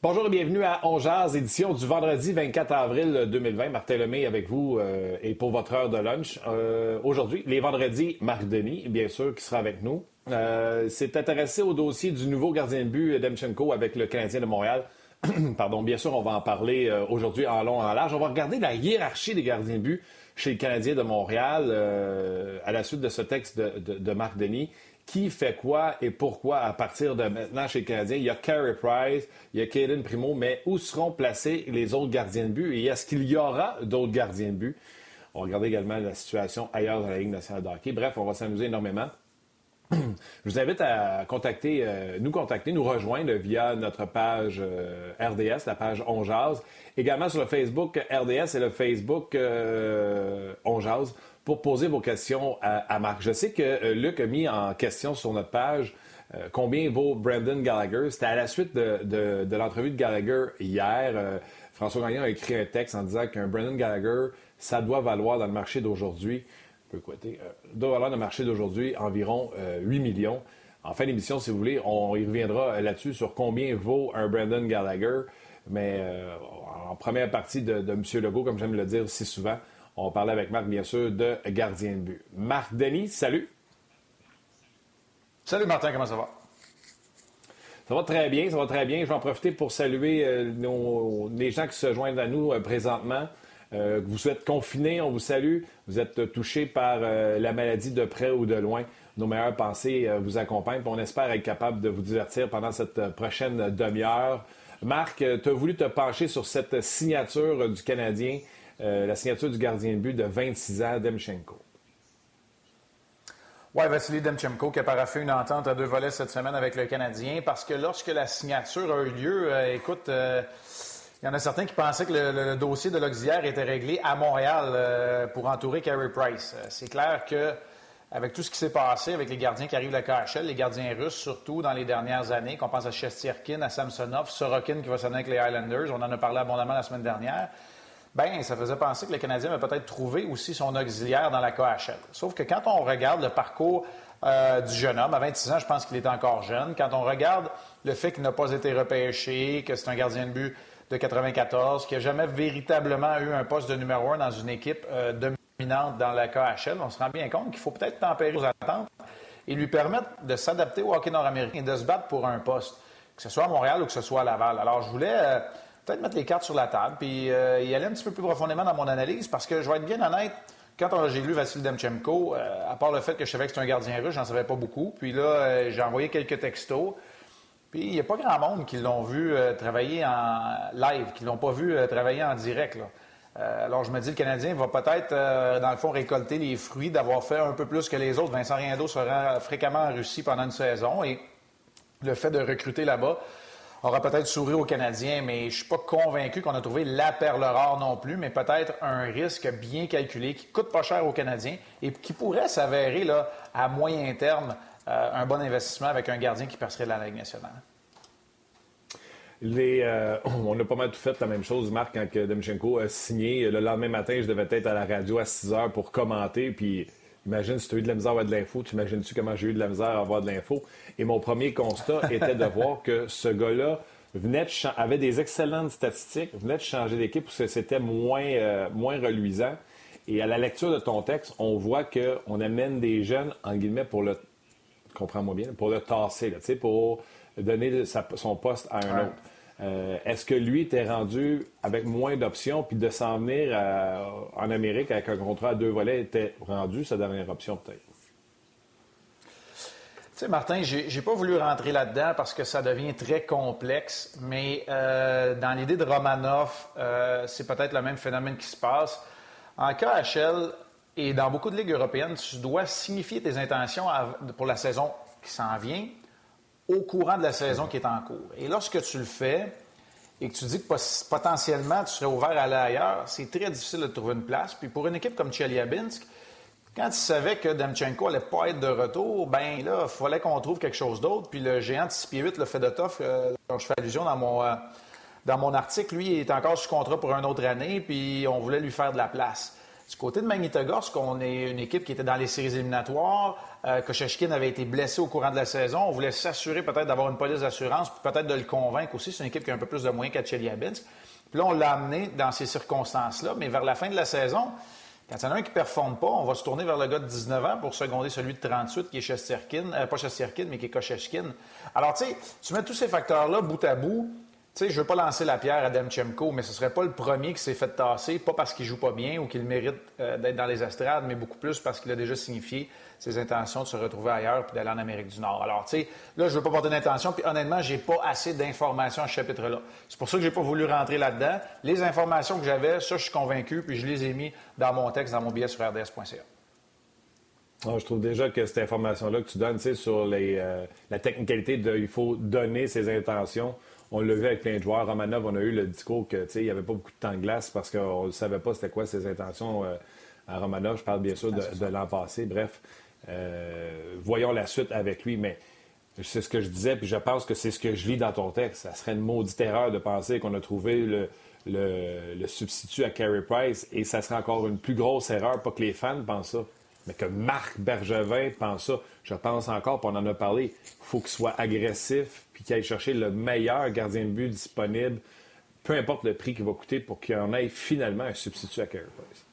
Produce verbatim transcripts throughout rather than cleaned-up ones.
Bonjour et bienvenue à On Jase, édition du vendredi vingt-quatre avril deux mille vingt. Martin Lemay avec vous euh, et pour votre heure de lunch. Euh, aujourd'hui, les vendredis, Marc Denis, bien sûr, qui sera avec nous. Euh, s'est intéressé au dossier du nouveau gardien de but Demchenko avec le Canadien de Montréal. Pardon, bien sûr, on va en parler euh, aujourd'hui en long, en large. On va regarder la hiérarchie des gardiens de but chez le Canadien de Montréal euh, à la suite de ce texte de, de, de Marc Denis. Qui fait quoi et pourquoi à partir de maintenant chez le Canadien? Il y a Carey Price, il y a Cayden Primo, mais où seront placés les autres gardiens de but? Et est-ce qu'il y aura d'autres gardiens de but? On regarde également la situation ailleurs dans la Ligue nationale de hockey. Bref, on va s'amuser énormément. Je vous invite à contacter, euh, nous contacter, nous rejoindre via notre page euh, R D S, la page On Jase. Également sur le Facebook R D S et le Facebook euh, On Jase. Pour poser vos questions à, à Marc. Je sais que euh, Luc a mis en question sur notre page euh, combien vaut Brandon Gallagher. C'était à la suite de, de, de l'entrevue de Gallagher hier. Euh, François Gagnon a écrit un texte en disant qu'un Brandon Gallagher, ça doit valoir dans le marché d'aujourd'hui, peut côté, euh, doit valoir dans le marché d'aujourd'hui environ euh, huit millions. En fin d'émission, si vous voulez, on y reviendra là-dessus sur combien vaut un Brandon Gallagher. Mais euh, en première partie de, de M. Legault, comme j'aime le dire si souvent, on parlait avec Marc, bien sûr, de gardien de but. Marc Denis, salut. Salut Martin, comment ça va? Ça va très bien, ça va très bien. Je vais en profiter pour saluer euh, nos, les gens qui se joignent à nous euh, présentement. Euh, vous êtes confinés, on vous salue. Vous êtes touchés par euh, la maladie de près ou de loin. Nos meilleures pensées euh, vous accompagnent. On espère être capable de vous divertir pendant cette prochaine demi-heure. Marc, tu as voulu te pencher sur cette signature du Canadien. Euh, la signature du gardien de but de vingt-six ans, Demchenko. Oui, Vasily Demchenko qui a paraffé une entente à deux volets cette semaine avec le Canadien parce que lorsque la signature a eu lieu, euh, écoute, il euh, y en a certains qui pensaient que le, le, le dossier de l'auxiliaire était réglé à Montréal euh, pour entourer Carey Price. Euh, c'est clair que avec tout ce qui s'est passé, avec les gardiens qui arrivent à la K H L, les gardiens russes surtout dans les dernières années, qu'on pense à Shesterkin, à Samsonov, Sorokin qui va s'en aller avec les Highlanders, on en a parlé abondamment la semaine dernière. Bien, ça faisait penser que le Canadien va peut-être trouver aussi son auxiliaire dans la K H L. Sauf que quand on regarde le parcours euh, du jeune homme, à vingt-six ans, je pense qu'il est encore jeune. Quand on regarde le fait qu'il n'a pas été repêché, que c'est un gardien de but de quatre-vingt-quatorze, qu'il n'a jamais véritablement eu un poste de numéro un dans une équipe euh, dominante dans la K H L, on se rend bien compte qu'il faut peut-être tempérer aux attentes et lui permettre de s'adapter au hockey nord-américain et de se battre pour un poste, que ce soit à Montréal ou que ce soit à Laval. Alors, je voulais... Euh, peut-être mettre les cartes sur la table, puis euh, y aller un petit peu plus profondément dans mon analyse, parce que je vais être bien honnête, quand on, j'ai lu Vasily Demchenko, euh, à part le fait que je savais que c'était un gardien russe, j'en savais pas beaucoup, puis là, euh, j'ai envoyé quelques textos, puis il n'y a pas grand monde qui l'ont vu euh, travailler en live, qui l'ont pas vu euh, travailler en direct, là. Euh, alors je me dis, le Canadien va peut-être, euh, dans le fond, récolter les fruits d'avoir fait un peu plus que les autres. Vincent Riendeau sera fréquemment en Russie pendant une saison, et le fait de recruter là-bas aura peut-être souri aux Canadiens, mais je ne suis pas convaincu qu'on a trouvé la perle rare non plus, mais peut-être un risque bien calculé qui ne coûte pas cher aux Canadiens et qui pourrait s'avérer là, à moyen terme euh, un bon investissement avec un gardien qui passerait de la Ligue nationale. Les, euh, on a pas mal tout fait la même chose, Marc, quand Demchenko a signé. Le lendemain matin, je devais être à la radio à six heures pour commenter, puis... Imagine si tu as eu de la misère à avoir de l'info, tu imagines-tu comment j'ai eu de la misère à avoir de l'info? Et mon premier constat était de voir que ce gars-là venait de ch- avait des excellentes statistiques, venait de changer d'équipe parce que c'était moins, euh, moins reluisant. Et à la lecture de ton texte, on voit qu'on amène des jeunes, en guillemets, pour le, comprends-moi bien, pour le tasser, là, pour donner sa, son poste à un ouais. autre. Euh, est-ce que lui était rendu avec moins d'options, puis de s'en venir à, en Amérique avec un contrat à deux volets était rendu sa dernière option, peut-être? Tu sais, Martin, j'ai, j'ai pas voulu rentrer là-dedans parce que ça devient très complexe, mais euh, dans l'idée de Romanov, euh, c'est peut-être le même phénomène qui se passe. En K H L et dans beaucoup de ligues européennes, tu dois signifier tes intentions à, pour la saison qui s'en vient, au courant de la saison qui est en cours. Et lorsque tu le fais et que tu dis que potentiellement tu serais ouvert à aller ailleurs, c'est très difficile de trouver une place. Puis pour une équipe comme Tcheliabinsk, quand il savait que Demchenko n'allait pas être de retour, bien là, il fallait qu'on trouve quelque chose d'autre. Puis le géant de six pieds huit, le Fedotov, euh, dont je fais allusion dans mon, euh, dans mon article, lui, il est encore sous contrat pour une autre année, puis on voulait lui faire de la place. Du côté de Magnitogorsk, on est une équipe qui était dans les séries éliminatoires. Euh, Koshechkin avait été blessé au courant de la saison. On voulait s'assurer peut-être d'avoir une police d'assurance, puis peut-être de le convaincre aussi. C'est une équipe qui a un peu plus de moyens qu'à Tcheliabinsk. Puis là, on l'a amené dans ces circonstances-là. Mais vers la fin de la saison, quand il y en a un qui ne performe pas, on va se tourner vers le gars de dix-neuf ans pour seconder celui de trente-huit qui est Shesterkin. Euh, pas Shesterkin, mais qui est Koshechkin. Alors, tu sais, tu mets tous ces facteurs-là bout à bout. Tu sais, je ne veux pas lancer la pierre à Demchenko, mais ce ne serait pas le premier qui s'est fait tasser, pas parce qu'il ne joue pas bien ou qu'il mérite euh, d'être dans les estrades, mais beaucoup plus parce qu'il a déjà signifié ses intentions de se retrouver ailleurs puis d'aller en Amérique du Nord. Alors, tu sais, là, je ne veux pas porter d'intention, puis honnêtement, je n'ai pas assez d'informations à ce chapitre-là. C'est pour ça que je n'ai pas voulu rentrer là-dedans. Les informations que j'avais, ça, je suis convaincu, puis je les ai mis dans mon texte, dans mon billet sur R D S point C A. Alors, je trouve déjà que cette information-là que tu donnes, tu sais, sur les, euh, la technicalité de « il faut donner ses intentions », on l'a vu avec plein de joueurs. Romanov, on a eu le discours que, tu sais, il n'y avait pas beaucoup de temps de glace parce qu'on ne savait pas c'était quoi ses intentions euh, à Romanov. Je parle bien sûr de, de l'an passé. Bref, euh, voyons la suite avec lui. Mais c'est ce que je disais, puis je pense que c'est ce que je lis dans ton texte. Ça serait une maudite erreur de penser qu'on a trouvé le, le, le substitut à Carey Price et ça serait encore une plus grosse erreur, pas que les fans pensent ça, mais que Marc Bergevin pense ça. Je pense encore, puis on en a parlé, faut qu'il soit agressif, puis qu'il aille chercher le meilleur gardien de but disponible, peu importe le prix qu'il va coûter, pour qu'il en ait finalement un substitut à Carey Price.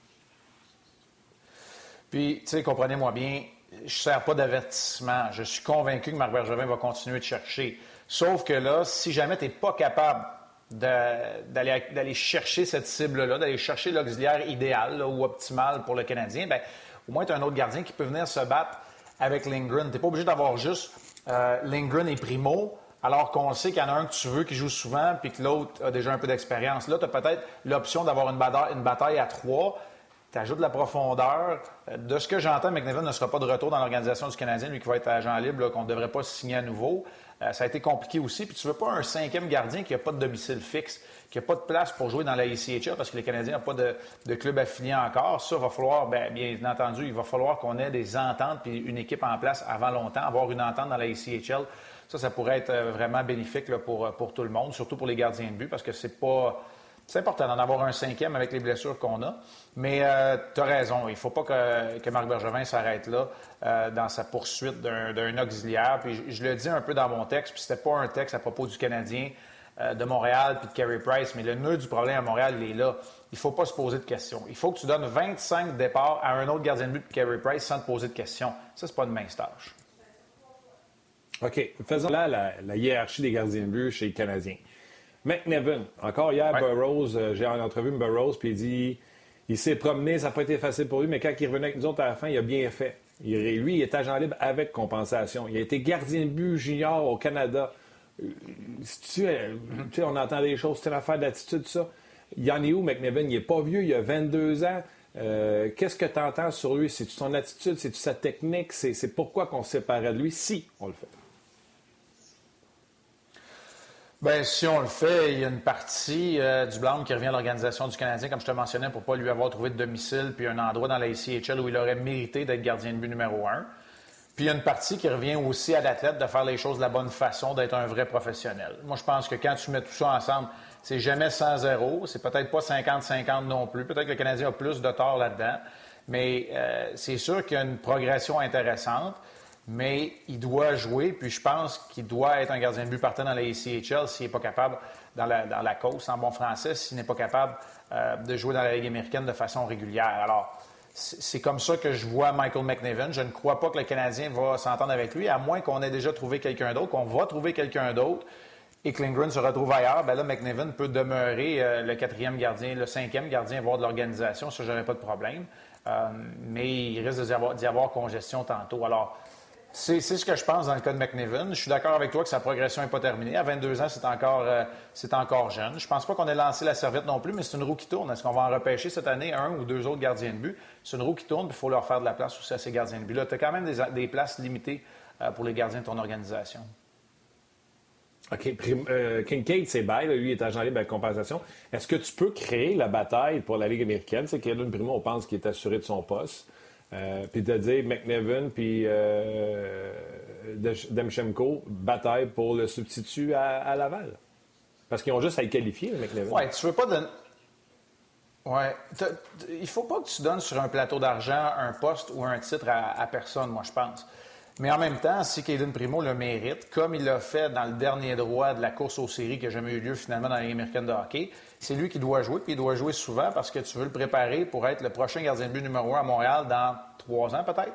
Puis, tu sais, comprenez-moi bien, je ne sers pas d'avertissement. Je suis convaincu que Marc Bergevin va continuer de chercher. Sauf que là, si jamais tu n'es pas capable de, d'aller, d'aller chercher cette cible-là, d'aller chercher l'auxiliaire idéal là, ou optimal pour le Canadien, bien, au moins, tu as un autre gardien qui peut venir se battre avec Lindgren. Tu n'es pas obligé d'avoir juste euh, Lindgren et Primo, alors qu'on sait qu'il y en a un que tu veux qui joue souvent puis que l'autre a déjà un peu d'expérience. Là, tu as peut-être l'option d'avoir une bataille, une bataille à trois. Tu ajoutes de la profondeur. De ce que j'entends, McNiven ne sera pas de retour dans l'organisation du Canadien, lui qui va être agent libre, là, qu'on ne devrait pas signer à nouveau. Euh, ça a été compliqué aussi. Puis tu ne veux pas un cinquième gardien qui n'a pas de domicile fixe, qui n'a pas de place pour jouer dans la E C H L parce que le Canadien n'a pas de, de club affilié encore. Ça, va falloir, bien, bien entendu, il va falloir qu'on ait des ententes puis une équipe en place avant longtemps. Avoir une entente dans la E C H L, ça, ça pourrait être vraiment bénéfique là, pour, pour tout le monde, surtout pour les gardiens de but parce que c'est pas... C'est important d'en avoir un cinquième avec les blessures qu'on a. Mais euh, tu as raison, il ne faut pas que, que Marc Bergevin s'arrête là euh, dans sa poursuite d'un, d'un auxiliaire. Puis je, je le dis un peu dans mon texte, puis c'était pas un texte à propos du Canadien euh, de Montréal puis de Carey Price, mais le nœud du problème à Montréal, il est là. Il ne faut pas se poser de questions. Il faut que tu donnes vingt-cinq départs à un autre gardien de but puis Carey Price sans te poser de questions. Ça, c'est pas une mince tâche. OK. Faisons là la, la hiérarchie des gardiens de but chez les Canadiens. McNiven, encore hier, ouais. Burroughs, euh, j'ai en entrevue Burroughs, puis il dit il s'est promené, ça n'a pas été facile pour lui, mais quand il revenait avec nous autres à la fin, il a bien fait. Il, lui, il est agent libre avec compensation. Il a été gardien de but junior au Canada. Euh, si tu, euh, tu sais, on entend des choses, c'est une affaire d'attitude, ça. Il en est où, McNiven? Il n'est pas vieux, il a vingt-deux ans. Euh, qu'est-ce que tu entends sur lui? C'est-tu son attitude? C'est-tu sa technique? C'est, c'est pourquoi qu'on se séparait de lui? Si on le fait. Bien, si on le fait, il y a une partie euh, du blâme qui revient à l'organisation du Canadien, comme je te mentionnais, pour ne pas lui avoir trouvé de domicile puis un endroit dans la E C H L où il aurait mérité d'être gardien de but numéro un. Puis il y a une partie qui revient aussi à l'athlète de faire les choses de la bonne façon, d'être un vrai professionnel. Moi, je pense que quand tu mets tout ça ensemble, c'est jamais cent zéro, c'est peut-être pas cinquante cinquante non plus. Peut-être que le Canadien a plus de tort là-dedans. Mais euh, c'est sûr qu'il y a une progression intéressante. Mais il doit jouer, puis je pense qu'il doit être un gardien de but partant dans la E C H L s'il n'est pas capable, dans la, dans la coast, en bon français, s'il n'est pas capable euh, de jouer dans la Ligue américaine de façon régulière. Alors, c'est comme ça que je vois Michael McNiven. Je ne crois pas que le Canadien va s'entendre avec lui, à moins qu'on ait déjà trouvé quelqu'un d'autre, qu'on va trouver quelqu'un d'autre, et que Lindgren se retrouve ailleurs. Bien là, McNiven peut demeurer euh, le quatrième gardien, le cinquième gardien, voire de l'organisation. Ça, je n'aurais pas de problème. Euh, mais il risque d'y avoir, d'y avoir congestion tantôt. Alors, C'est, c'est ce que je pense dans le cas de McNiven. Je suis d'accord avec toi que sa progression n'est pas terminée. À vingt-deux ans, c'est encore, euh, c'est encore jeune. Je pense pas qu'on ait lancé la serviette non plus, mais c'est une roue qui tourne. Est-ce qu'on va en repêcher cette année un ou deux autres gardiens de but? C'est une roue qui tourne, puis il faut leur faire de la place aussi à ces gardiens de but-là. Tu as quand même des, des places limitées euh, pour les gardiens de ton organisation. OK. Prim, euh, Kincaid, c'est bail. Lui, il est agent libre avec compensation. Est-ce que tu peux créer la bataille pour la Ligue américaine? C'est qu'Elvis Merzlikins, on pense qu'il est assuré de son poste. Euh, puis de dire McNiven puis euh, Demchenko bataille pour le substitut à, à Laval. Parce qu'ils ont juste à le qualifier, le McNiven. Oui, tu veux pas donner... Oui. Il ne faut pas que tu donnes sur un plateau d'argent un poste ou un titre à, à personne, moi, je pense. Mais en même temps, si Cayden Primo le mérite, comme il l'a fait dans le dernier droit de la course aux séries qui n'a jamais eu lieu finalement dans la Ligue américaine de hockey, c'est lui qui doit jouer, puis il doit jouer souvent parce que tu veux le préparer pour être le prochain gardien de but numéro un à Montréal dans trois ans peut-être.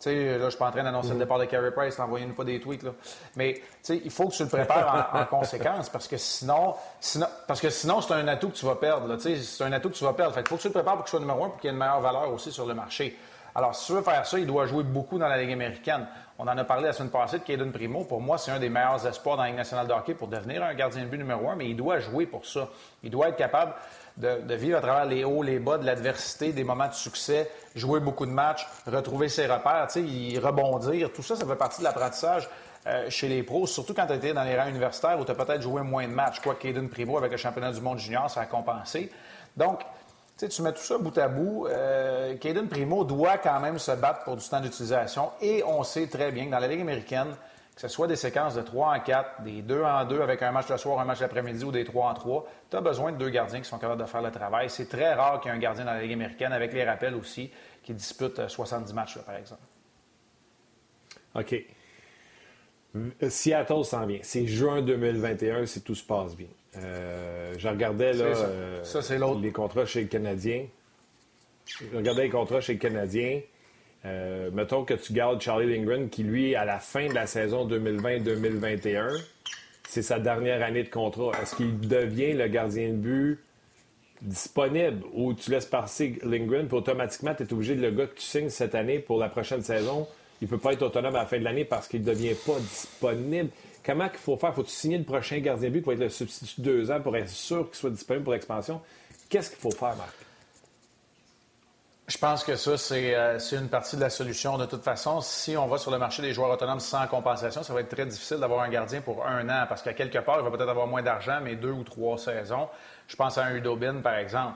Tu sais, là, je ne suis pas en train d'annoncer mmh. le départ de Carey Price, t'envoyer une fois des tweets, là. Mais, tu sais, il faut que tu le prépares en, en conséquence parce que sinon, sinon, parce que sinon, c'est un atout que tu vas perdre, là. Tu sais, c'est un atout que tu vas perdre. Fait qu'il faut que tu le prépares pour qu'il soit numéro un pour qu'il ait une meilleure valeur aussi sur le marché. Alors, si tu veux faire ça, il doit jouer beaucoup dans la Ligue américaine. On en a parlé la semaine passée de Cayden Primo. Pour moi, c'est un des meilleurs espoirs dans la Ligue nationale de hockey pour devenir un gardien de but numéro un, mais il doit jouer pour ça. Il doit être capable de, de vivre à travers les hauts, les bas, de l'adversité, des moments de succès, jouer beaucoup de matchs, retrouver ses repères, tu sais, y rebondir. Tout ça, ça fait partie de l'apprentissage euh, chez les pros, surtout quand tu étais dans les rangs universitaires où tu as peut-être joué moins de matchs. Quoi, Cayden Primo, avec le championnat du monde junior, ça a compensé. Donc, tu sais, tu mets tout ça bout à bout, euh, Cayden Primo doit quand même se battre pour du temps d'utilisation et on sait très bien que dans la Ligue américaine, que ce soit des séquences de trois en quatre, des deux en deux avec un match le soir, un match l'après-midi ou des trois en trois, tu as besoin de deux gardiens qui sont capables de faire le travail. C'est très rare qu'il y ait un gardien dans la Ligue américaine, avec les rappels aussi, qui dispute soixante-dix matchs, là, par exemple. OK. Seattle s'en vient. C'est juin deux mille vingt et un si tout se passe bien. Euh, je regardais là, ça. Euh, ça, c'est l'autre. les contrats chez le Canadien. Je regardais les contrats chez le Canadien. Euh, mettons que tu gardes Charlie Lindgren, qui, lui, à la fin de la saison deux mille vingt deux mille vingt et un, c'est sa dernière année de contrat. Est-ce qu'il devient le gardien de but disponible ou tu laisses passer Lindgren puis automatiquement, tu es obligé de le gars que tu signes cette année pour la prochaine saison? Il ne peut pas être autonome à la fin de l'année parce qu'il ne devient pas disponible. Comment qu'il faut faire? Faut-tu signer le prochain gardien de but qui va être le substitut de deux ans pour être sûr qu'il soit disponible pour l'expansion? Qu'est-ce qu'il faut faire, Marc? Je pense que ça, c'est, euh, c'est une partie de la solution. De toute façon, si on va sur le marché des joueurs autonomes sans compensation, ça va être très difficile d'avoir un gardien pour un an parce qu'à quelque part, il va peut-être avoir moins d'argent, mais deux ou trois saisons. Je pense à un Khudobin, par exemple.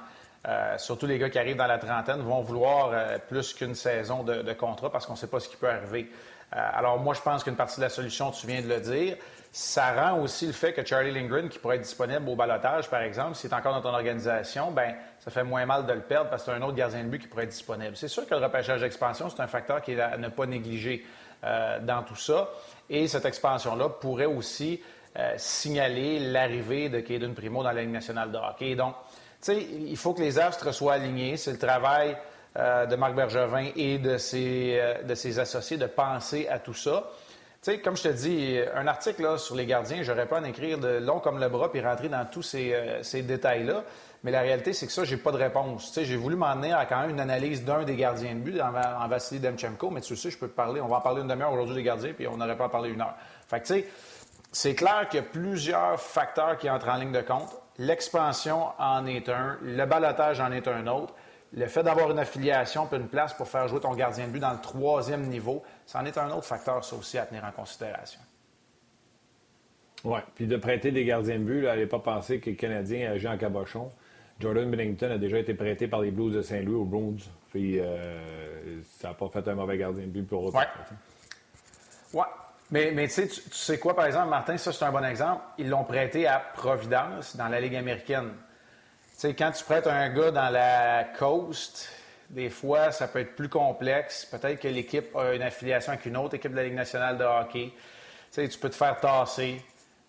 Euh, surtout les gars qui arrivent dans la trentaine vont vouloir euh, plus qu'une saison de, de contrat parce qu'on ne sait pas ce qui peut arriver. Euh, alors moi, je pense qu'une partie de la solution, tu viens de le dire, ça rend aussi le fait que Charlie Lindgren, qui pourrait être disponible au ballottage, par exemple, s'il est encore dans ton organisation, bien, ça fait moins mal de le perdre parce que tu as un autre gardien de but qui pourrait être disponible. C'est sûr que le repêchage d'expansion, c'est un facteur qui est à ne pas négliger euh, dans tout ça. Et cette expansion-là pourrait aussi euh, signaler l'arrivée de Cayden Primo dans la Ligue nationale de hockey. Donc, tu sais, il faut que les astres soient alignés. C'est le travail euh, de Marc Bergevin et de ses, euh, de ses associés de penser à tout ça. Tu sais, comme je te dis, un article là, sur les gardiens, j'aurais pas à en écrire de long comme le bras puis rentrer dans tous ces, euh, ces détails-là. Mais la réalité, c'est que ça, j'ai pas de réponse. Tu sais, j'ai voulu m'en tenir à quand même une analyse d'un des gardiens de but en, en Vasily Demchenko, mais tu sais, je peux parler. On va en parler une demi-heure aujourd'hui des gardiens, puis on n'aurait pas en parlé une heure. Fait que tu sais, c'est clair qu'il y a plusieurs facteurs qui entrent en ligne de compte. L'expansion en est un, le ballottage en est un autre, le fait d'avoir une affiliation puis une place pour faire jouer ton gardien de but dans le troisième niveau, ça en est un autre facteur, ça aussi, à tenir en considération. Oui, puis de prêter des gardiens de but, là, n'allez pas penser que le Canadien agit en cabochon. Jordan Binnington a déjà été prêté par les Blues de Saint-Louis aux Browns, puis euh, ça n'a pas fait un mauvais gardien de but pour autant. Oui. Ouais. Mais, mais tu sais, tu sais quoi, par exemple, Martin, ça, c'est un bon exemple. Ils l'ont prêté à Providence, dans la Ligue américaine. Tu sais, quand tu prêtes un gars dans la Coast, des fois, ça peut être plus complexe. Peut-être que l'équipe a une affiliation avec une autre équipe de la Ligue nationale de hockey. Tu sais, tu peux te faire tasser.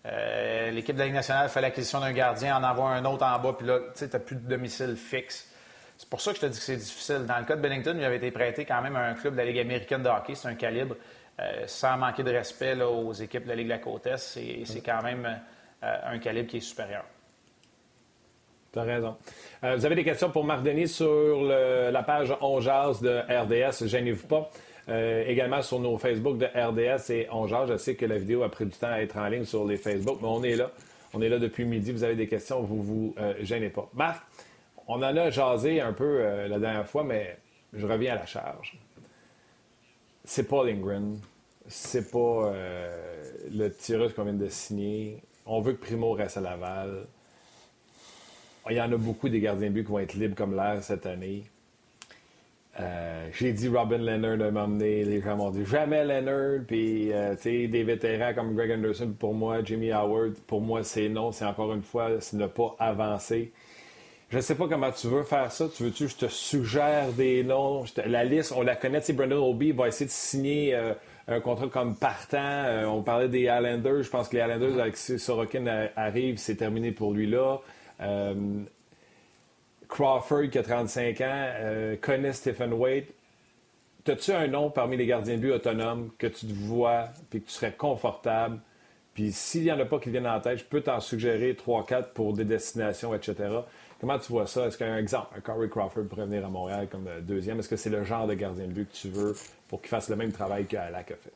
Euh, l'équipe de la Ligue nationale fait l'acquisition d'un gardien, en envoie un autre en bas, puis là, tu sais, tu n'as plus de domicile fixe. C'est pour ça que je te dis que c'est difficile. Dans le cas de Binnington, il avait été prêté quand même à un club de la Ligue américaine de hockey. C'est un calibre... Euh, sans manquer de respect là, aux équipes de la Ligue de la Côte-Est, c'est, c'est quand même euh, un calibre qui est supérieur. T'as raison. Euh, vous avez des questions pour Marc Denis sur le, la page On Jase de R D S, gênez-vous pas. Euh, également sur nos Facebook de R D S et On Jase. Je sais que la vidéo a pris du temps à être en ligne sur les Facebook, mais on est là. On est là depuis midi. Vous avez des questions, vous vous euh, gênez pas. Marc, on en a jasé un peu euh, la dernière fois, mais je reviens à la charge. C'est pas Lindgren, c'est pas euh, le tireur qu'on vient de signer. On veut que Primo reste à Laval. Il y en a beaucoup des gardiens de but qui vont être libres comme l'air cette année. Euh, j'ai dit Robin Lehner de m'emmener, les gens m'ont dit jamais Lehner. Puis euh, tu sais, des vétérans comme Greg Anderson, pour moi, Jimmy Howard, pour moi c'est non. C'est encore une fois, c'est ne pas avancer. Je sais pas comment tu veux faire ça. Tu veux-tu que je te suggère des noms? Te... La liste, on la connaît. Tu sais, Brandon Obi va essayer de signer euh, un contrat comme partant. Euh, on parlait des Islanders. Je pense que les Islanders, avec Sorokin arrive, c'est terminé pour lui là. Euh, Crawford, qui a trente-cinq ans, euh, connaît Stephen Waite. As-tu un nom parmi les gardiens de but autonomes que tu te vois et que tu serais confortable? Puis s'il n'y en a pas qui viennent en tête, je peux t'en suggérer trois quatre pour des destinations, et cetera. Comment tu vois ça? Est-ce qu'un exemple, un Corey Crawford pourrait venir à Montréal comme deuxième? Est-ce que c'est le genre de gardien de but que tu veux pour qu'il fasse le même travail qu'Halak a fait?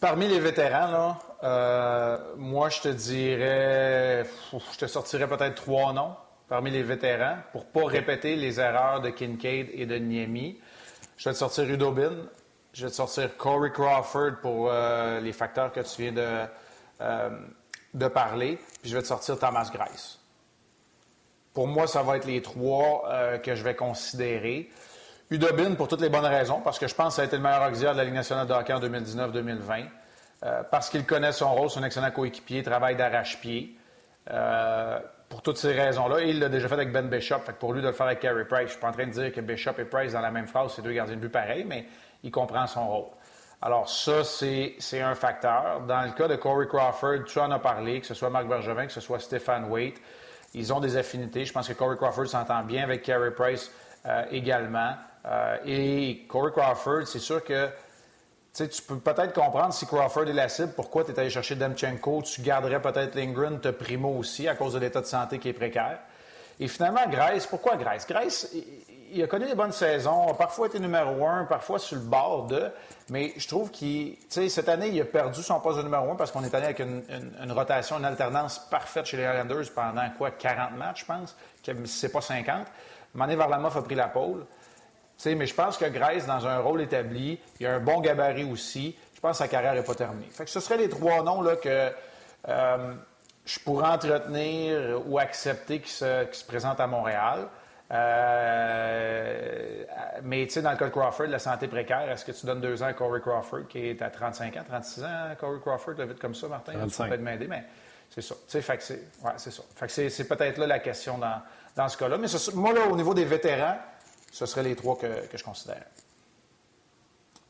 Parmi les vétérans, là, euh, moi, je te dirais... Je te sortirais peut-être trois noms parmi les vétérans pour ne pas répéter les erreurs de Kincaid et de Niemi. Je vais te sortir Khudobin. Je vais te sortir Corey Crawford pour euh, les facteurs que tu viens de, euh, de parler. Puis je vais te sortir Thomas Greiss. Pour moi, ça va être les trois euh, que je vais considérer. Khudobin, pour toutes les bonnes raisons, parce que je pense que ça a été le meilleur auxiliaire de la Ligue nationale de hockey en deux mille dix-neuf deux mille vingt. Euh, parce qu'il connaît son rôle, son excellent coéquipier, travaille d'arrache-pied. Euh, pour toutes ces raisons-là, et il l'a déjà fait avec Ben Bishop. Fait que pour lui, de le faire avec Carey Price, je ne suis pas en train de dire que Bishop et Price, dans la même phrase, c'est deux gardiens de but pareils, mais il comprend son rôle. Alors ça, c'est, c'est un facteur. Dans le cas de Corey Crawford, tu en as parlé, que ce soit Marc Bergevin, que ce soit Stephen Waite, ils ont des affinités. Je pense que Corey Crawford s'entend bien avec Carey Price euh, également. Euh, et Corey Crawford, c'est sûr que tu peux peut-être comprendre si Crawford est la cible, pourquoi tu es allé chercher Demchenko, tu garderais peut-être Lindgren, tu as Primo aussi à cause de l'état de santé qui est précaire. Et finalement, Greiss, pourquoi Greiss? Greiss, il a connu des bonnes saisons, parfois été numéro un, parfois sur le bord de, mais je trouve qu'il, tu sais, cette année, il a perdu son poste de numéro un parce qu'on est allé avec une, une, une rotation, une alternance parfaite chez les Islanders pendant quoi, quarante matchs, je pense, si c'est pas cinquante. Mané Varlamov a pris la pôle. T'sais, mais je pense que Greiss, dans un rôle établi, il a un bon gabarit aussi. Je pense que sa carrière n'est pas terminée. Fait que ce seraient les trois noms là, que euh, je pourrais entretenir ou accepter qui se, qui se présentent à Montréal. Euh, mais dans le cas de Crawford, la santé précaire, est-ce que tu donnes deux ans à Corey Crawford, qui est à trente-cinq ans, trente-six ans, Corey Crawford, le vite comme ça, Martin, trente-cinq. Tu peux m'aider, mais c'est ça. Fait que c'est, ouais, c'est ça. Fait que c'est, c'est peut-être là la question dans, dans ce cas-là. Mais ce, moi, là, au niveau des vétérans, ce seraient les trois que, que je considère.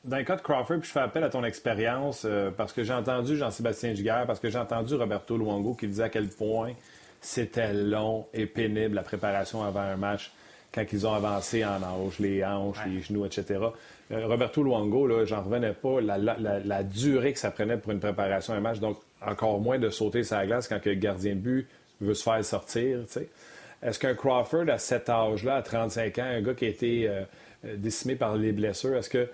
Dans le cas de Crawford, puis je fais appel à ton expérience, euh, parce que j'ai entendu Jean-Sébastien Giguère, parce que j'ai entendu Roberto Luongo qui disait à quel point c'était long et pénible la préparation avant un match, quand ils ont avancé en hanche, les hanches, ouais. les genoux, et cetera. Euh, Roberto Luongo, là, j'en revenais pas, la, la, la, la durée que ça prenait pour une préparation à un match, donc encore moins de sauter sur la glace quand le gardien de but veut se faire sortir, tu sais. Est-ce qu'un Crawford, à cet âge-là, à trente-cinq ans, un gars qui a été euh, décimé par les blessures, est-ce que...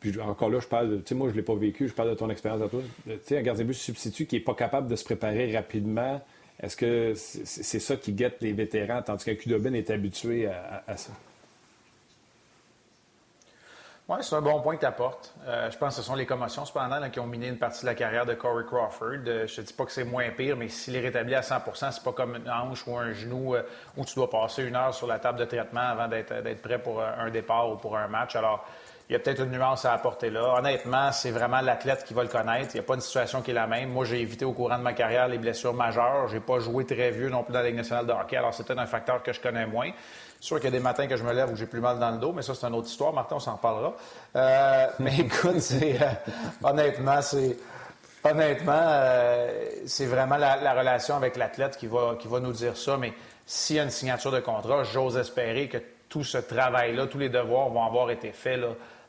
Puis encore là, je parle de... Tu sais, moi, je ne l'ai pas vécu, je parle de ton expérience à toi. Tu sais, un gardien de but substitut qui n'est pas capable de se préparer rapidement, est-ce que c'est ça qui guette les vétérans, tandis qu'un Khudobin est habitué à, à, à ça? Oui, c'est un bon point que tu apportes. Euh, je pense que ce sont les commotions, cependant, là, qui ont miné une partie de la carrière de Corey Crawford. Euh, je ne te dis pas que c'est moins pire, mais s'il est rétabli à cent pour cent, c'est pas comme une hanche ou un genou euh, où tu dois passer une heure sur la table de traitement avant d'être, d'être prêt pour un départ ou pour un match. Alors, il y a peut-être une nuance à apporter là. Honnêtement, c'est vraiment l'athlète qui va le connaître. Il n'y a pas une situation qui est la même. Moi, j'ai évité au courant de ma carrière les blessures majeures. Je n'ai pas joué très vieux non plus dans la Ligue nationale de hockey. Alors, c'est peut-être un facteur que je connais moins. C'est sûr qu'il y a des matins que je me lève où j'ai plus mal dans le dos, mais ça, c'est une autre histoire. Martin, on s'en parlera. Euh, mais écoute, c'est, euh, honnêtement, c'est, honnêtement euh, c'est vraiment la, la relation avec l'athlète qui va, qui va nous dire ça. Mais s'il y a une signature de contrat, j'ose espérer que tout ce travail-là, tous les devoirs vont avoir été faits là,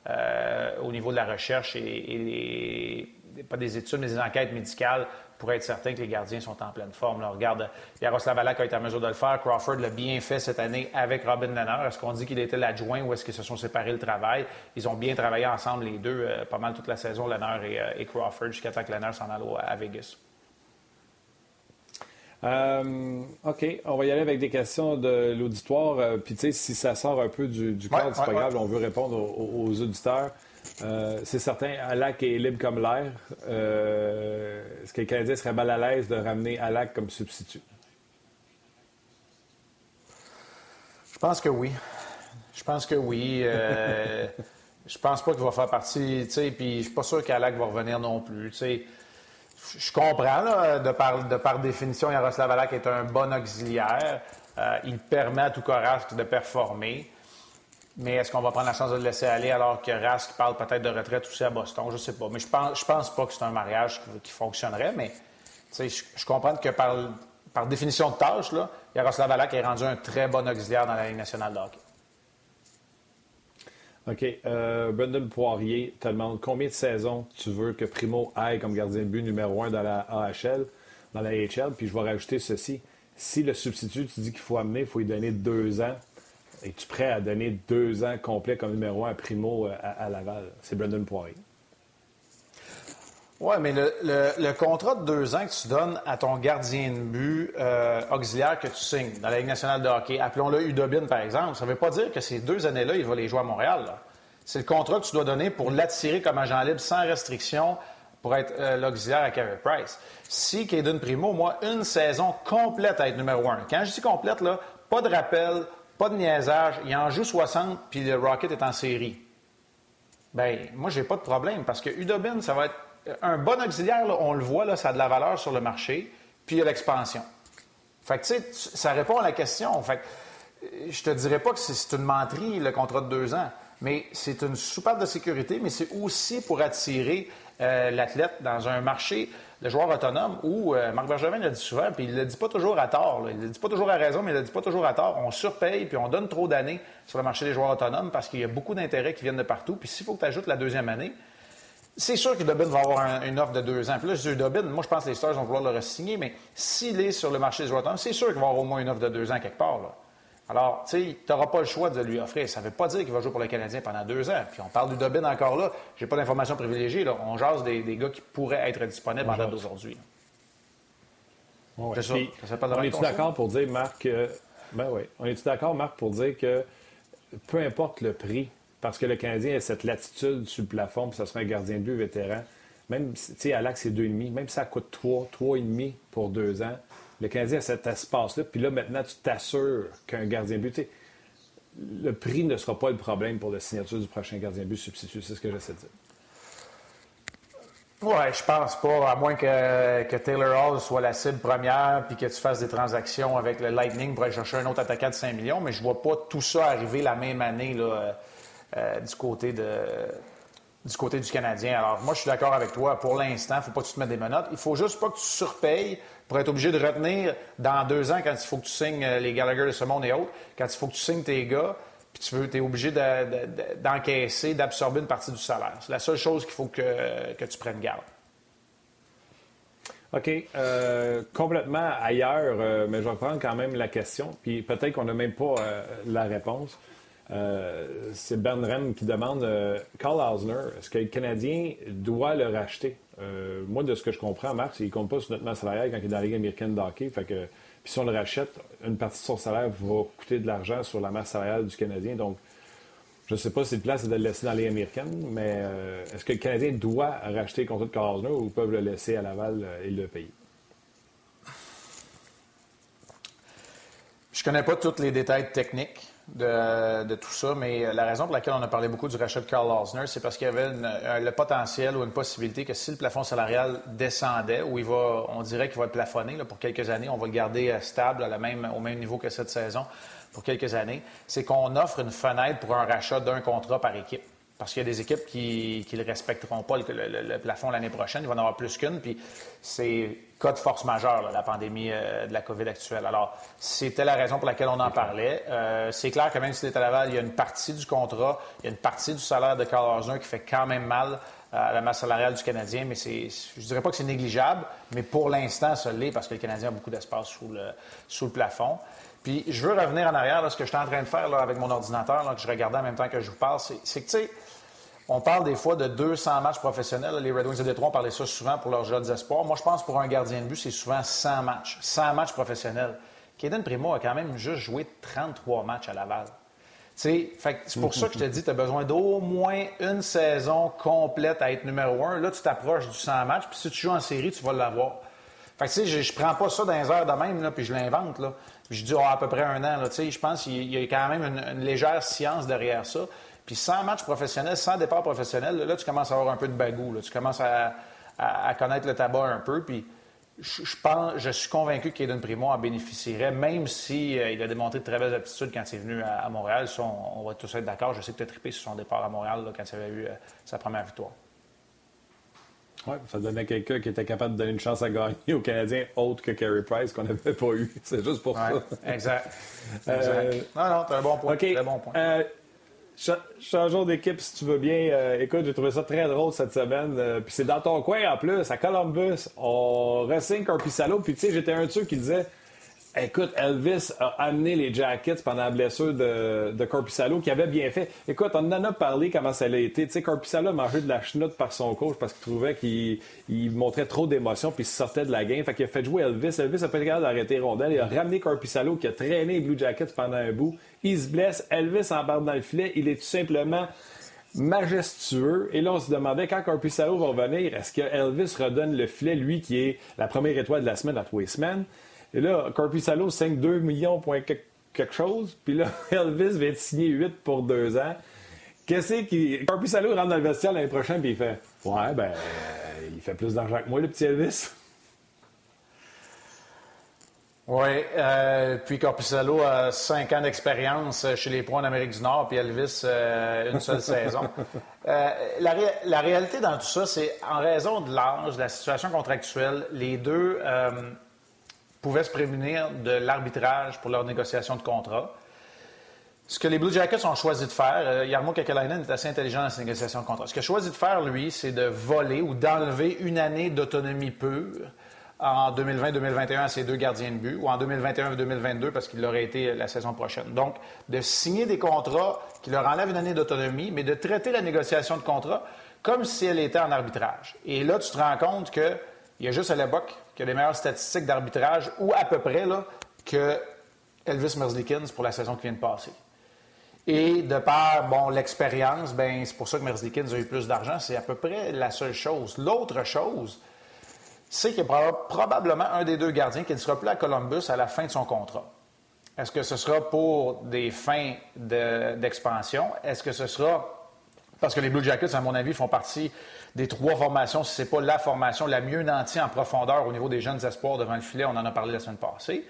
euh, au niveau de la recherche et, et les, pas des études, mais des enquêtes médicales pour être certain que les gardiens sont en pleine forme. Là, regarde, Jaroslav Halak a été en mesure de le faire. Crawford l'a bien fait cette année avec Robin Lehner. Est-ce qu'on dit qu'il était l'adjoint ou est-ce qu'ils se sont séparés le travail? Ils ont bien travaillé ensemble, les deux, euh, pas mal toute la saison, Lehner et, euh, et Crawford, jusqu'à temps que Lehner s'en aille à Vegas. Euh, OK, on va y aller avec des questions de l'auditoire. Euh, Puis, tu sais, si ça sort un peu du, du cadre, ouais, c'est ouais, pas ouais. grave, on veut répondre aux, aux auditeurs. Euh, c'est certain, Halak est libre comme l'air. Euh, est-ce que les Canadiens seraient mal à l'aise de ramener Halak comme substitut? Je pense que oui. Je pense que oui. Euh, je pense pas qu'il va faire partie. Tu sais, puis je suis pas sûr qu'Halak va revenir non plus. Tu sais. Je comprends, là, de, par, de par définition, Jaroslav Halak est un bon auxiliaire. Euh, il permet à tout cas Rask de performer. Mais est-ce qu'on va prendre la chance de le laisser aller alors que Rask parle peut-être de retraite aussi à Boston? Je ne sais pas. Mais je pense, je pense pas que c'est un mariage qui, qui fonctionnerait. Mais je, je comprends que par, par définition de tâche, là, Jaroslav Halak est rendu un très bon auxiliaire dans la Ligue nationale de hockey. OK. Euh, Brendan Poirier te demande combien de saisons tu veux que Primo aille comme gardien de but numéro un dans la A H L, dans la E C H L. Puis je vais rajouter ceci. Si le substitut, tu dis qu'il faut amener, il faut lui donner deux ans. Es-tu prêt à donner deux ans complets comme numéro un à Primo à, à Laval? C'est Brendan Poirier. Oui, mais le, le, le contrat de deux ans que tu donnes à ton gardien de but euh, auxiliaire que tu signes dans la Ligue nationale de hockey, appelons-le Khudobin, par exemple, ça ne veut pas dire que ces deux années-là, il va les jouer à Montréal. Là. C'est le contrat que tu dois donner pour l'attirer comme agent libre sans restriction pour être euh, l'auxiliaire à Carey Price. Si Cayden Primo, moi, une saison complète à être numéro un. Quand je dis complète, là, pas de rappel, pas de niaisage, il en joue soixante, puis le Rocket est en série. Bien, moi, j'ai pas de problème, parce que Khudobin, ça va être un bon auxiliaire, là, on le voit, là, ça a de la valeur sur le marché, puis il y a l'expansion. Fait que, tu sais, ça répond à la question. Fait que, je te dirais pas que c'est, c'est une menterie, le contrat de deux ans, mais c'est une soupape de sécurité, mais c'est aussi pour attirer euh, l'athlète dans un marché de joueurs autonomes où euh, Marc Bergevin le dit souvent, puis il le dit pas toujours à tort, là. Il le dit pas toujours à raison, mais il le dit pas toujours à tort. On surpaye, puis on donne trop d'années sur le marché des joueurs autonomes parce qu'il y a beaucoup d'intérêts qui viennent de partout. Puis s'il faut que tu ajoutes la deuxième année, c'est sûr que Dobin va avoir un, une offre de deux ans. Puis là, je dis Dobin, moi, je pense que les Stars vont vouloir le re-signer, mais s'il est sur le marché des joueurs autonomes, c'est sûr qu'il va avoir au moins une offre de deux ans quelque part, là. Alors, tu sais, tu n'auras pas le choix de lui offrir. Ça ne veut pas dire qu'il va jouer pour le Canadien pendant deux ans. Puis on parle du Khudobin encore là. J'ai pas d'informations privilégiées, là. On jase des, des gars qui pourraient être disponibles en date d'aujourd'hui. Ouais. C'est puis, ça, ça on est-tu d'accord chose? Pour dire, Marc... Euh, ben oui. On est-tu d'accord, Marc, pour dire que peu importe le prix, parce que le Canadien a cette latitude sur le plafond, puis ça serait un gardien de but vétéran, même si, tu sais, Halak, c'est deux virgule cinq, même si ça coûte trois, trois virgule cinq pour deux ans, le Canadien a cet espace-là, puis là, maintenant, tu t'assures qu'un gardien de but... T'sais, le prix ne sera pas le problème pour la signature du prochain gardien de but substitut, c'est ce que j'essaie de dire. Oui, je pense pas, à moins que, que Taylor Hall soit la cible première, puis que tu fasses des transactions avec le Lightning pour aller chercher un autre attaquant de cinq millions, mais je vois pas tout ça arriver la même année là, euh, du côté de... du côté du Canadien. Alors, moi, je suis d'accord avec toi. Pour l'instant, il ne faut pas que tu te mettes des menottes. Il ne faut juste pas que tu surpayes pour être obligé de retenir dans deux ans quand il faut que tu signes les Gallagher de ce monde et autres, quand il faut que tu signes tes gars, puis tu veux, t'es obligé de, de, de, d'encaisser, d'absorber une partie du salaire. C'est la seule chose qu'il faut que, que tu prennes garde. OK. Euh, complètement ailleurs, euh, mais je vais prendre quand même la question, puis peut-être qu'on n'a même pas euh, la réponse. Euh, c'est Ben Rem qui demande euh, Carl Osner, est-ce que le Canadien doit le racheter? Euh, moi, de ce que je comprends, Marc, c'est qu'il ne compte pas sur notre masse salariale quand il est dans la Ligue américaine de hockey. Fait que, puis si on le rachète, une partie de son salaire va coûter de l'argent sur la masse salariale du Canadien. Donc, je ne sais pas si le plan, c'est de le laisser dans la Ligue américaine, mais euh, est-ce que le Canadien doit racheter le contrat de Carl Osner ou peuvent le laisser à Laval et le payer? Je ne connais pas tous les détails techniques De, de tout ça, mais la raison pour laquelle on a parlé beaucoup du rachat de Carl Osner, c'est parce qu'il y avait une, un, le potentiel ou une possibilité que si le plafond salarial descendait, où il va, on dirait qu'il va le plafonner là, pour quelques années, on va le garder stable à la même, au même niveau que cette saison pour quelques années, c'est qu'on offre une fenêtre pour un rachat d'un contrat par équipe. Parce qu'il y a des équipes qui ne respecteront pas le, le, le plafond l'année prochaine. Il va en avoir plus qu'une. Puis c'est cas de force majeure, là, la pandémie euh, de la COVID actuelle. Alors, c'était la raison pour laquelle on en parlait. Euh, c'est clair que même si c'est à Laval, il y a une partie du contrat, il y a une partie du salaire de Carl Osner qui fait quand même mal à la masse salariale du Canadien. Mais c'est, je ne dirais pas que c'est négligeable, mais pour l'instant, ça l'est parce que le Canadien a beaucoup d'espace sous le, sous le plafond. Puis je veux revenir en arrière. Là, ce que je suis en train de faire là, avec mon ordinateur, là, que je regardais en même temps que je vous parle, c'est, c'est que, tu sais, on parle des fois de deux cents matchs professionnels. Les Red Wings de Détroit, on parlait ça souvent pour leurs jeunes espoirs. Moi, je pense que pour un gardien de but, c'est souvent cent matchs. cent matchs professionnels. Cayden Primo a quand même juste joué trente-trois matchs à Laval. T'sais, fait que c'est pour ça que je te dis, tu as besoin d'au moins une saison complète à être numéro un. Là, tu t'approches du cent matchs. Puis si tu joues en série, tu vas l'avoir. Fait que tu sais, je prends pas ça dans les heures de même, là, puis je l'invente, là. Puis je dis, oh, à peu près un an, là. Tu sais, je pense qu'il y a quand même une, une légère science derrière ça. Puis sans match professionnel, sans départ professionnel, là, tu commences à avoir un peu de bagou, là. Tu commences à, à, à connaître le tabac un peu. Puis je, je, pense, je suis convaincu que Cayden Primo en bénéficierait, même s'il si, euh, a démontré de très belles aptitudes quand il est venu à, à Montréal. Ça, on, on va tous être d'accord. Je sais que tu as trippé sur son départ à Montréal là, quand il avait eu euh, sa première victoire. Oui, ça donnait quelqu'un qui était capable de donner une chance à gagner aux Canadiens autre que Carey Price, qu'on n'avait pas eu. C'est juste pour ouais, ça. Exact. euh, non, non, t'as un bon point. Okay. Très bon point. Euh, ch- changeons d'équipe, si tu veux bien. Euh, écoute, j'ai trouvé ça très drôle cette semaine. Euh, puis c'est dans ton coin, en plus, à Columbus. On re-signe Korpisalo. Puis tu sais, j'étais un de ceux qui disait, écoute, Elvis a amené les Jackets pendant la blessure de, de Korpisalo, qui avait bien fait. Écoute, on en a parlé comment ça l'a été. Tu sais, Korpisalo a mangé de la chenoute par son coach parce qu'il trouvait qu'il il montrait trop d'émotion puis il sortait de la game. Fait qu'il a fait jouer Elvis. Elvis a pas été capable d'arrêter Rondelle. Il a ramené Korpisalo qui a traîné les Blue Jackets pendant un bout. Il se blesse. Elvis embarque dans le filet. Il est tout simplement majestueux. Et là, on se demandait quand Korpisalo va revenir, est-ce que Elvis redonne le filet, lui qui est la première étoile de la semaine à tous les semaines? Et là, Korpisalo signe deux millions pour quelque chose. Puis là, Elvis va être signé huit pour deux ans. Qu'est-ce qui... Korpisalo rentre dans le vestiaire l'année prochaine puis il fait « Ouais, ben, il fait plus d'argent que moi, le petit Elvis. » Oui. Euh, puis Korpisalo a cinq ans d'expérience chez les pros en Amérique du Nord puis Elvis, euh, une seule saison. Euh, la, ré- la réalité dans tout ça, c'est en raison de l'âge, de la situation contractuelle, les deux... Euh, pouvaient se prémunir de l'arbitrage pour leur négociation de contrat. Ce que les Blue Jackets ont choisi de faire, Jarmo Kekalainen est assez intelligent dans ses négociations de contrat. Ce qu'il a choisi de faire, lui, c'est de voler ou d'enlever une année d'autonomie pure en deux mille vingt deux mille vingt et un à ses deux gardiens de but, ou en deux mille vingt et un deux mille vingt-deux parce qu'il l'aurait été la saison prochaine. Donc, de signer des contrats qui leur enlèvent une année d'autonomie, mais de traiter la négociation de contrat comme si elle était en arbitrage. Et là, tu te rends compte que il y a juste à l'époque qui a les meilleures statistiques d'arbitrage, ou à peu près, là, que Elvis Merzlikins pour la saison qui vient de passer. Et de par bon, l'expérience, ben, c'est pour ça que Merzlikins a eu plus d'argent. C'est à peu près la seule chose. L'autre chose, c'est qu'il y a probablement un des deux gardiens qui ne sera plus à Columbus à la fin de son contrat. Est-ce que ce sera pour des fins de, d'expansion? Est-ce que ce sera... Parce que les Blue Jackets, à mon avis, font partie des trois formations, si ce n'est pas la formation la mieux nantie en profondeur au niveau des jeunes espoirs devant le filet. On en a parlé la semaine passée.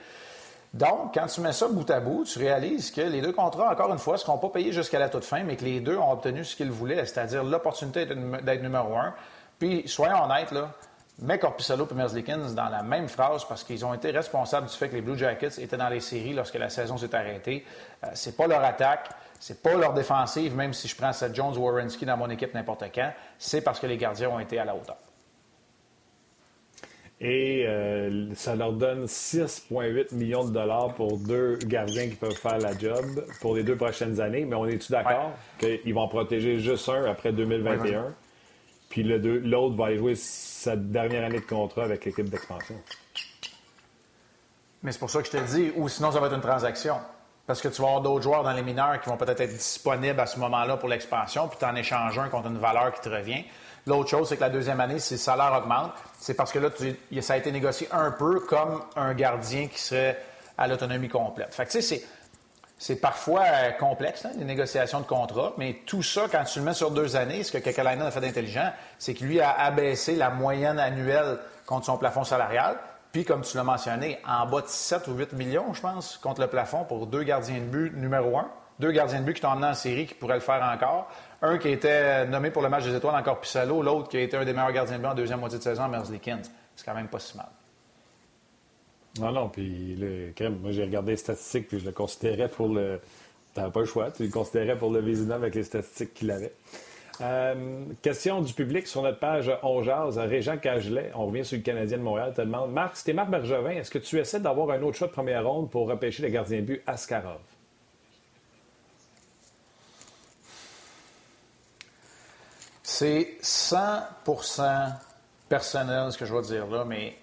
Donc, quand tu mets ça bout à bout, tu réalises que les deux contrats, encore une fois, ne seront pas payés jusqu'à la toute fin, mais que les deux ont obtenu ce qu'ils voulaient, c'est-à-dire l'opportunité d'être numéro un. Puis, soyons honnêtes, là, mets Korpisalo et Merzlikins dans la même phrase parce qu'ils ont été responsables du fait que les Blue Jackets étaient dans les séries lorsque la saison s'est arrêtée. Euh, c'est pas leur attaque. C'est pas leur défensive, même si je prends Seth Jones ou Werenski dans mon équipe n'importe quand. C'est parce que les gardiens ont été à la hauteur. Et euh, ça leur donne six virgule huit millions de dollars pour deux gardiens qui peuvent faire la job pour les deux prochaines années. Mais on est-tu d'accord ouais. qu'ils vont protéger juste un après deux mille vingt et un? Ouais, ouais. Puis le deux, l'autre va aller jouer sa dernière année de contrat avec l'équipe d'expansion. Mais c'est pour ça que je te dis, ou sinon ça va être une transaction. Parce que tu vas avoir d'autres joueurs dans les mineurs qui vont peut-être être disponibles à ce moment-là pour l'expansion, puis tu en échanges un contre une valeur qui te revient. L'autre chose, c'est que la deuxième année, si le salaire augmente, c'est parce que là, tu, ça a été négocié un peu comme un gardien qui serait à l'autonomie complète. Fait que tu sais, c'est, c'est parfois complexe, hein, les négociations de contrat, mais tout ça, quand tu le mets sur deux années, ce que Kekalainen a fait d'intelligent, c'est qu'il lui a abaissé la moyenne annuelle contre son plafond salarial. Puis, comme tu l'as mentionné, en bas de sept ou huit millions, je pense, contre le plafond pour deux gardiens de but numéro un. Deux gardiens de but qui t'ont emmené en série, qui pourraient le faire encore. Un qui était nommé pour le match des étoiles en Korpisalo, l'autre qui a été un des meilleurs gardiens de but en deuxième moitié de saison, Merzlikins. C'est quand même pas si mal. Non, non, puis le crème, moi j'ai regardé les statistiques, puis je le considérais pour le... T'avais pas le choix, tu le considérais pour le Vézina avec les statistiques qu'il avait. Euh, question du public sur notre page On Jase, Régent Cagelet, on revient sur le Canadien de Montréal, te demande Marc, c'était Marc Bergevin, est-ce que tu essaies d'avoir un autre choix de première ronde pour repêcher le gardien de but Askarov? C'est cent pour cent personnel ce que je vais dire là, mais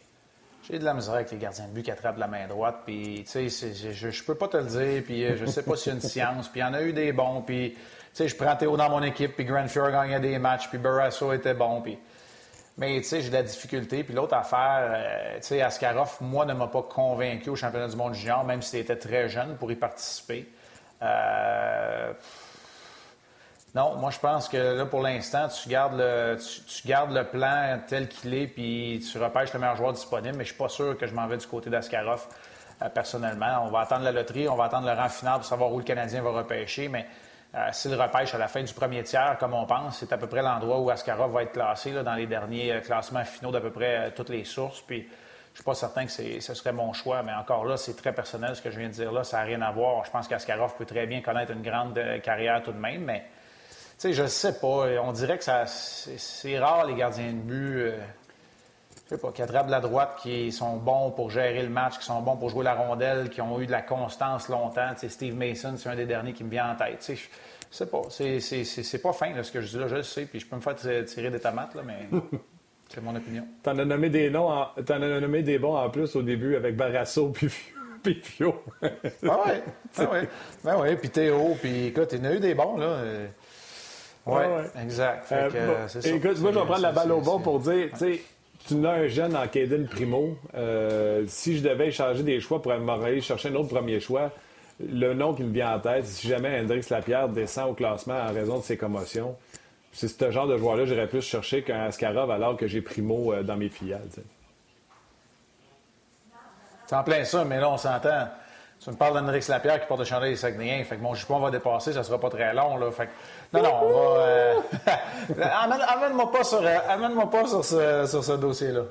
j'ai de la misère avec les gardiens de but qui attrapent la main droite, puis tu sais, je, je peux pas te le dire, puis je sais pas si c'est une science, puis il y en a eu des bons, puis. Tu sais, je prends Théo dans mon équipe, puis Grandfiore gagnait des matchs, puis Burroughs était bon. Puis... Mais tu sais, j'ai de la difficulté. Puis l'autre affaire, euh, tu sais, Askarov, moi, ne m'a pas convaincu au championnat du monde junior, même s'il était très jeune, pour y participer. Euh... Non, moi, je pense que là, pour l'instant, tu gardes le, tu, tu gardes le plan tel qu'il est, puis tu repêches le meilleur joueur disponible, mais je ne suis pas sûr que je m'en vais du côté d'Askarov, euh, personnellement. On va attendre la loterie, on va attendre le rang final pour savoir où le Canadien va repêcher, mais euh, s'il repêche à la fin du premier tiers, comme on pense, c'est à peu près l'endroit où Askarov va être classé, là, dans les derniers classements finaux d'à peu près euh, toutes les sources, puis je ne suis pas certain que c'est, ce serait mon choix, mais encore là, c'est très personnel ce que je viens de dire là, ça n'a rien à voir. Je pense qu'Askarov peut très bien connaître une grande euh, carrière tout de même, mais tu sais, je sais pas. On dirait que ça, c'est, c'est rare, les gardiens de but, euh, je sais pas, qui attrapent la droite, qui sont bons pour gérer le match, qui sont bons pour jouer la rondelle, qui ont eu de la constance longtemps. Tu sais, Steve Mason, c'est un des derniers qui me vient en tête. Tu sais, je sais pas. C'est, c'est, c'est, c'est pas fin, là, ce que je dis là. Je le sais, puis je peux me faire tirer des tomates, là, mais c'est mon opinion. T'en as nommé des noms, en... t'en as nommé des bons en plus au début avec Barrasso, puis... puis Pio. ah ouais, ah ouais. Ben ouais, puis Théo, puis écoute, il y en a eu des bons, là. Oui, ouais, ouais. Exact. Fait que, euh, c'est ça, écoute, c'est moi, je vais prendre la balle au bon pour dire, tu sais, tu as un jeune en Cayden Primo. Euh, si je devais échanger des choix pour aller chercher un autre premier choix, le nom qui me vient en tête, si jamais Hendrix Lapierre descend au classement en raison de ses commotions, c'est ce genre de joueur-là que j'aurais plus cherché qu'un Askarov alors que j'ai Primo dans mes filiales. T'sais. C'est en plein ça, mais là, on s'entend. Tu me parles d'Hendrix Lapierre qui porte le chandail des Saguenayens. Fait que mon jupon va dépasser, ça sera pas très long, là. Fait que... Non, non, on va... Euh... Amène, amène-moi pas sur, amène-moi pas sur ce, sur ce dossier-là.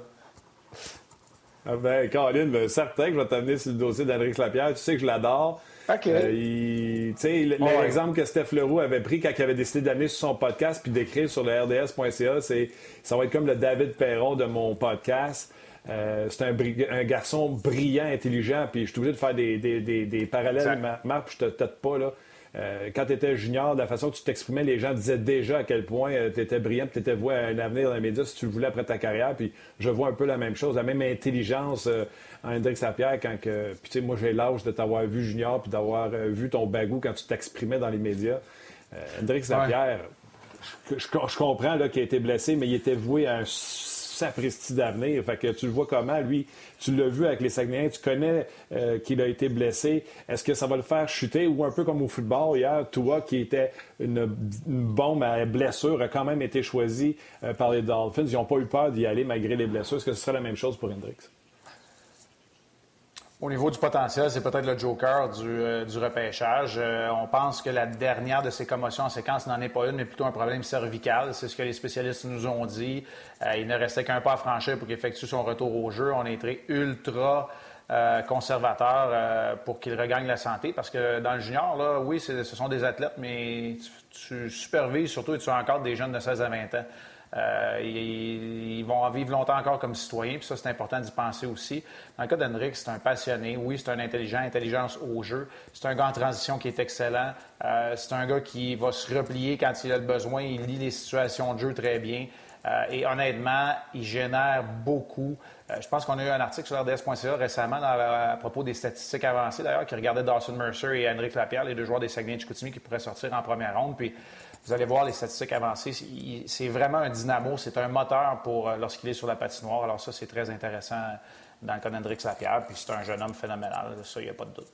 Ah ben, Caroline, ben, certain que je vais t'amener sur le dossier d'Hendrix Lapierre. Tu sais que je l'adore. OK. Euh, il... Tu sais, l'exemple que Steph Leroux avait pris quand il avait décidé d'amener sur son podcast puis d'écrire sur le R D S point C A, c'est... Ça va être comme le David Perron de mon podcast. Euh, c'est un, bri- un garçon brillant, intelligent, puis je suis obligé de faire des, des, des, des parallèles, Marc, puis je te tâte pas, là. Euh, quand tu étais junior, de la façon que tu t'exprimais, les gens disaient déjà à quel point euh, tu étais brillant, puis tu étais voué à un avenir dans les médias si tu le voulais après ta carrière, puis je vois un peu la même chose, la même intelligence euh, en Hendrix Lapierre, quand que, puis tu sais, moi j'ai l'âge de t'avoir vu junior, puis d'avoir euh, vu ton bagou quand tu t'exprimais dans les médias. Euh, Hendrix Lapierre, ouais. je, je, je comprends là, qu'il a été blessé, mais il était voué à un sapristi d'avenir. Fait que tu le vois comment, lui, tu l'as vu avec les Saguenayens, tu connais euh, qu'il a été blessé. Est-ce que ça va le faire chuter? Ou un peu comme au football hier, Tua, qui était une, une bombe à blessure, a quand même été choisi euh, par les Dolphins. Ils n'ont pas eu peur d'y aller malgré les blessures. Est-ce que ce serait la même chose pour Hendrix? Au niveau du potentiel, c'est peut-être le joker du, euh, du repêchage. Euh, on pense que la dernière de ces commotions en séquence n'en est pas une, mais plutôt un problème cervical. C'est ce que les spécialistes nous ont dit. Euh, il ne restait qu'un pas à franchir pour qu'il effectue son retour au jeu. On est très ultra euh, conservateur euh, pour qu'il regagne la santé. Parce que dans le junior, là, oui, c'est, ce sont des athlètes, mais tu, tu supervises surtout et tu as encore des jeunes de seize à vingt ans. Euh, ils, ils vont en vivre longtemps encore comme citoyens, puis ça, c'est important d'y penser aussi. Dans le cas d'Henrik, c'est un passionné, oui, c'est un intelligent, intelligence au jeu, c'est un gars en transition qui est excellent, euh, c'est un gars qui va se replier quand il a le besoin, il lit les situations de jeu très bien, euh, et honnêtement, il génère beaucoup. Euh, je pense qu'on a eu un article sur R D S point C A récemment dans la, à propos des statistiques avancées, d'ailleurs, qui regardait Dawson Mercer et Hendrix Lapierre, les deux joueurs des Saguenay-Chicoutimi qui pourraient sortir en première ronde, puis vous allez voir les statistiques avancées. C'est vraiment un dynamo, c'est un moteur pour lorsqu'il est sur la patinoire. Alors ça, c'est très intéressant dans le cas d'Hendrix Lapierre. Puis c'est un jeune homme phénoménal, ça, il n'y a pas de doute.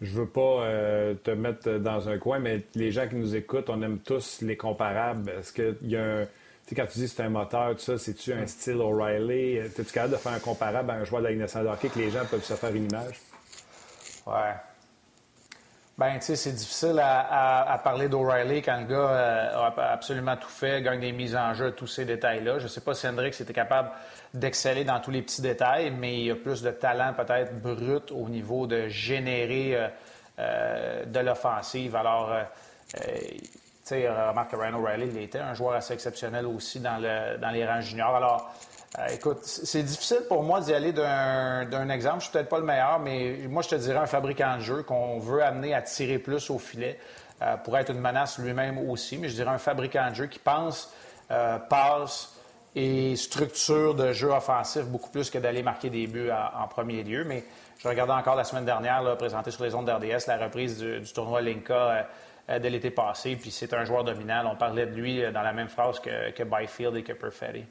Je veux pas euh, te mettre dans un coin, mais les gens qui nous écoutent, on aime tous les comparables. Est-ce que il y a un... Tu sais, quand tu dis que c'est un moteur, tout ça, c'est-tu un style O'Reilly? Es-tu capable de faire un comparable à un joueur de la Ligue nationale de hockey que les gens peuvent se faire une image? Ouais. Bien, tu sais, c'est difficile à, à, à parler d'O'Reilly quand le gars euh, a absolument tout fait, gagne des mises en jeu, tous ces détails-là. Je ne sais pas si Hendrix était capable d'exceller dans tous les petits détails, mais il a plus de talent peut-être brut au niveau de générer euh, euh, de l'offensive. Alors, euh, euh, tu sais, remarque que Ryan O'Reilly, il était un joueur assez exceptionnel aussi dans, le, dans les rangs juniors. Alors, Euh, écoute, c'est difficile pour moi d'y aller d'un, d'un exemple. Je suis peut-être pas le meilleur, mais moi, je te dirais un fabricant de jeu qu'on veut amener à tirer plus au filet euh, pour être une menace lui-même aussi. Mais je dirais un fabricant de jeu qui pense, euh, passe et structure de jeu offensif beaucoup plus que d'aller marquer des buts en, en premier lieu. Mais je regardais encore la semaine dernière, là, présenté sur les ondes d'R D S, la reprise du, du tournoi Linka euh, euh, de l'été passé. Puis c'est un joueur dominant. On parlait de lui dans la même phrase que, que Byfield et que Perfetti.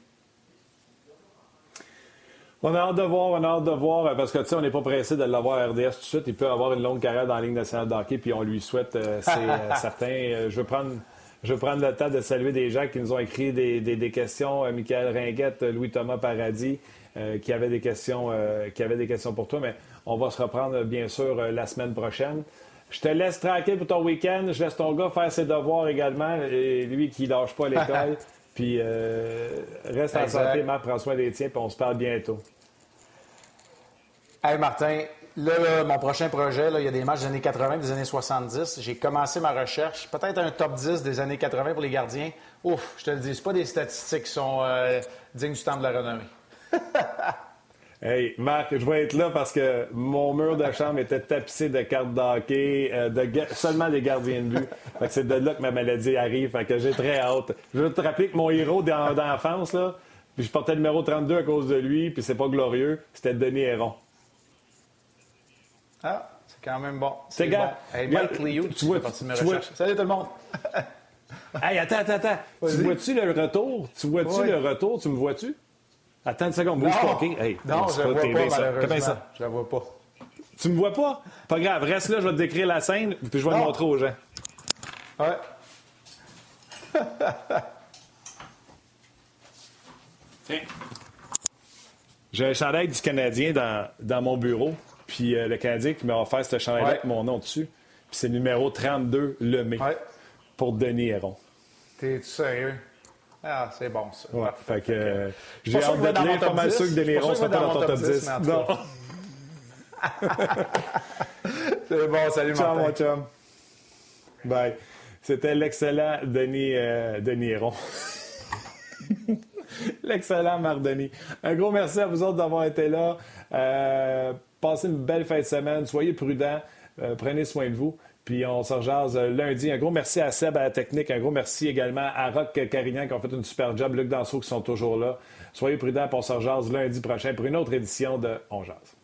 On a hâte de voir, on a hâte de voir, parce que tu sais, on n'est pas pressé de l'avoir à R D S tout de suite. Il peut avoir une longue carrière dans la Ligue nationale de hockey, puis on lui souhaite, euh, c'est euh, certain. Euh, je veux prendre... Je vais prendre le temps de saluer des gens qui nous ont écrit des, des, des questions. Euh, Michael Ringuette, Louis-Thomas Paradis, euh, qui, avaient des questions, euh, qui avaient des questions pour toi. Mais on va se reprendre, bien sûr, euh, la semaine prochaine. Je te laisse tranquille pour ton week-end. Je laisse ton gars faire ses devoirs également. Et lui qui ne lâche pas l'école. Puis euh, reste en santé, Marc, prends soin des tiens. Puis on se parle bientôt. Hey Martin, là, là, mon prochain projet, là, il y a des matchs des années quatre-vingt et des années soixante-dix. J'ai commencé ma recherche. Peut-être un top dix des années quatre-vingt pour les gardiens. Ouf, je te le dis, ce pas des statistiques qui sont euh, dignes du temps de la renommée. Hey, Marc, je vais être là parce que mon mur de chambre était tapissé de cartes de hockey, euh, de ga- seulement des gardiens de but. Fait que c'est de là que ma maladie arrive. Fait que j'ai très hâte. Je veux te rappeler que mon héros d'en, d'enfance, là, puis je portais le numéro trente-deux à cause de lui, puis c'est pas glorieux, c'était Denis Héron. Ah, c'est quand même bon. C'est, c'est bon. Hey, Mike Léo, tu, tu vois, tu me recherches. Salut tout le monde. Hey, attends, attends, attends. Vas-y. Tu vois-tu le retour? Tu vois-tu oui. le retour? Tu me vois-tu? Attends une seconde, bouge ton king. Hey, non, je ne le vois pas, malheureusement. Je la vois pas. Tu me vois pas? Pas grave, reste là, je vais te décrire la scène, puis je vais non. le montrer aux gens. Ouais. Tiens. J'ai un chandail du Canadien dans, dans mon bureau. Puis euh, le Canadien qui m'a offert ce chandail-là ouais. avec mon nom dessus. Puis c'est le numéro trente-deux, le mai, ouais. pour Denis Héron. T'es-tu sérieux? Ah, c'est bon, ça. Ouais, fait que euh, j'ai hâte de devenir pas mal sûr que Denis Héron soit pas dans ton top dix. Non. C'est bon, salut, Martin. Ciao, mon chum. Bye. C'était l'excellent Denis, euh, Denis Héron. L'excellent Marc Denis. Un gros merci à vous autres d'avoir été là. Euh... Passez une belle fin de semaine. Soyez prudents. Euh, prenez soin de vous. Puis on se rejase lundi. Un gros merci à Seb, à la technique. Un gros merci également à Roch Carignan qui ont fait une super job. Luc Danseau qui sont toujours là. Soyez prudents. Puis on se rejase lundi prochain pour une autre édition de On Jase.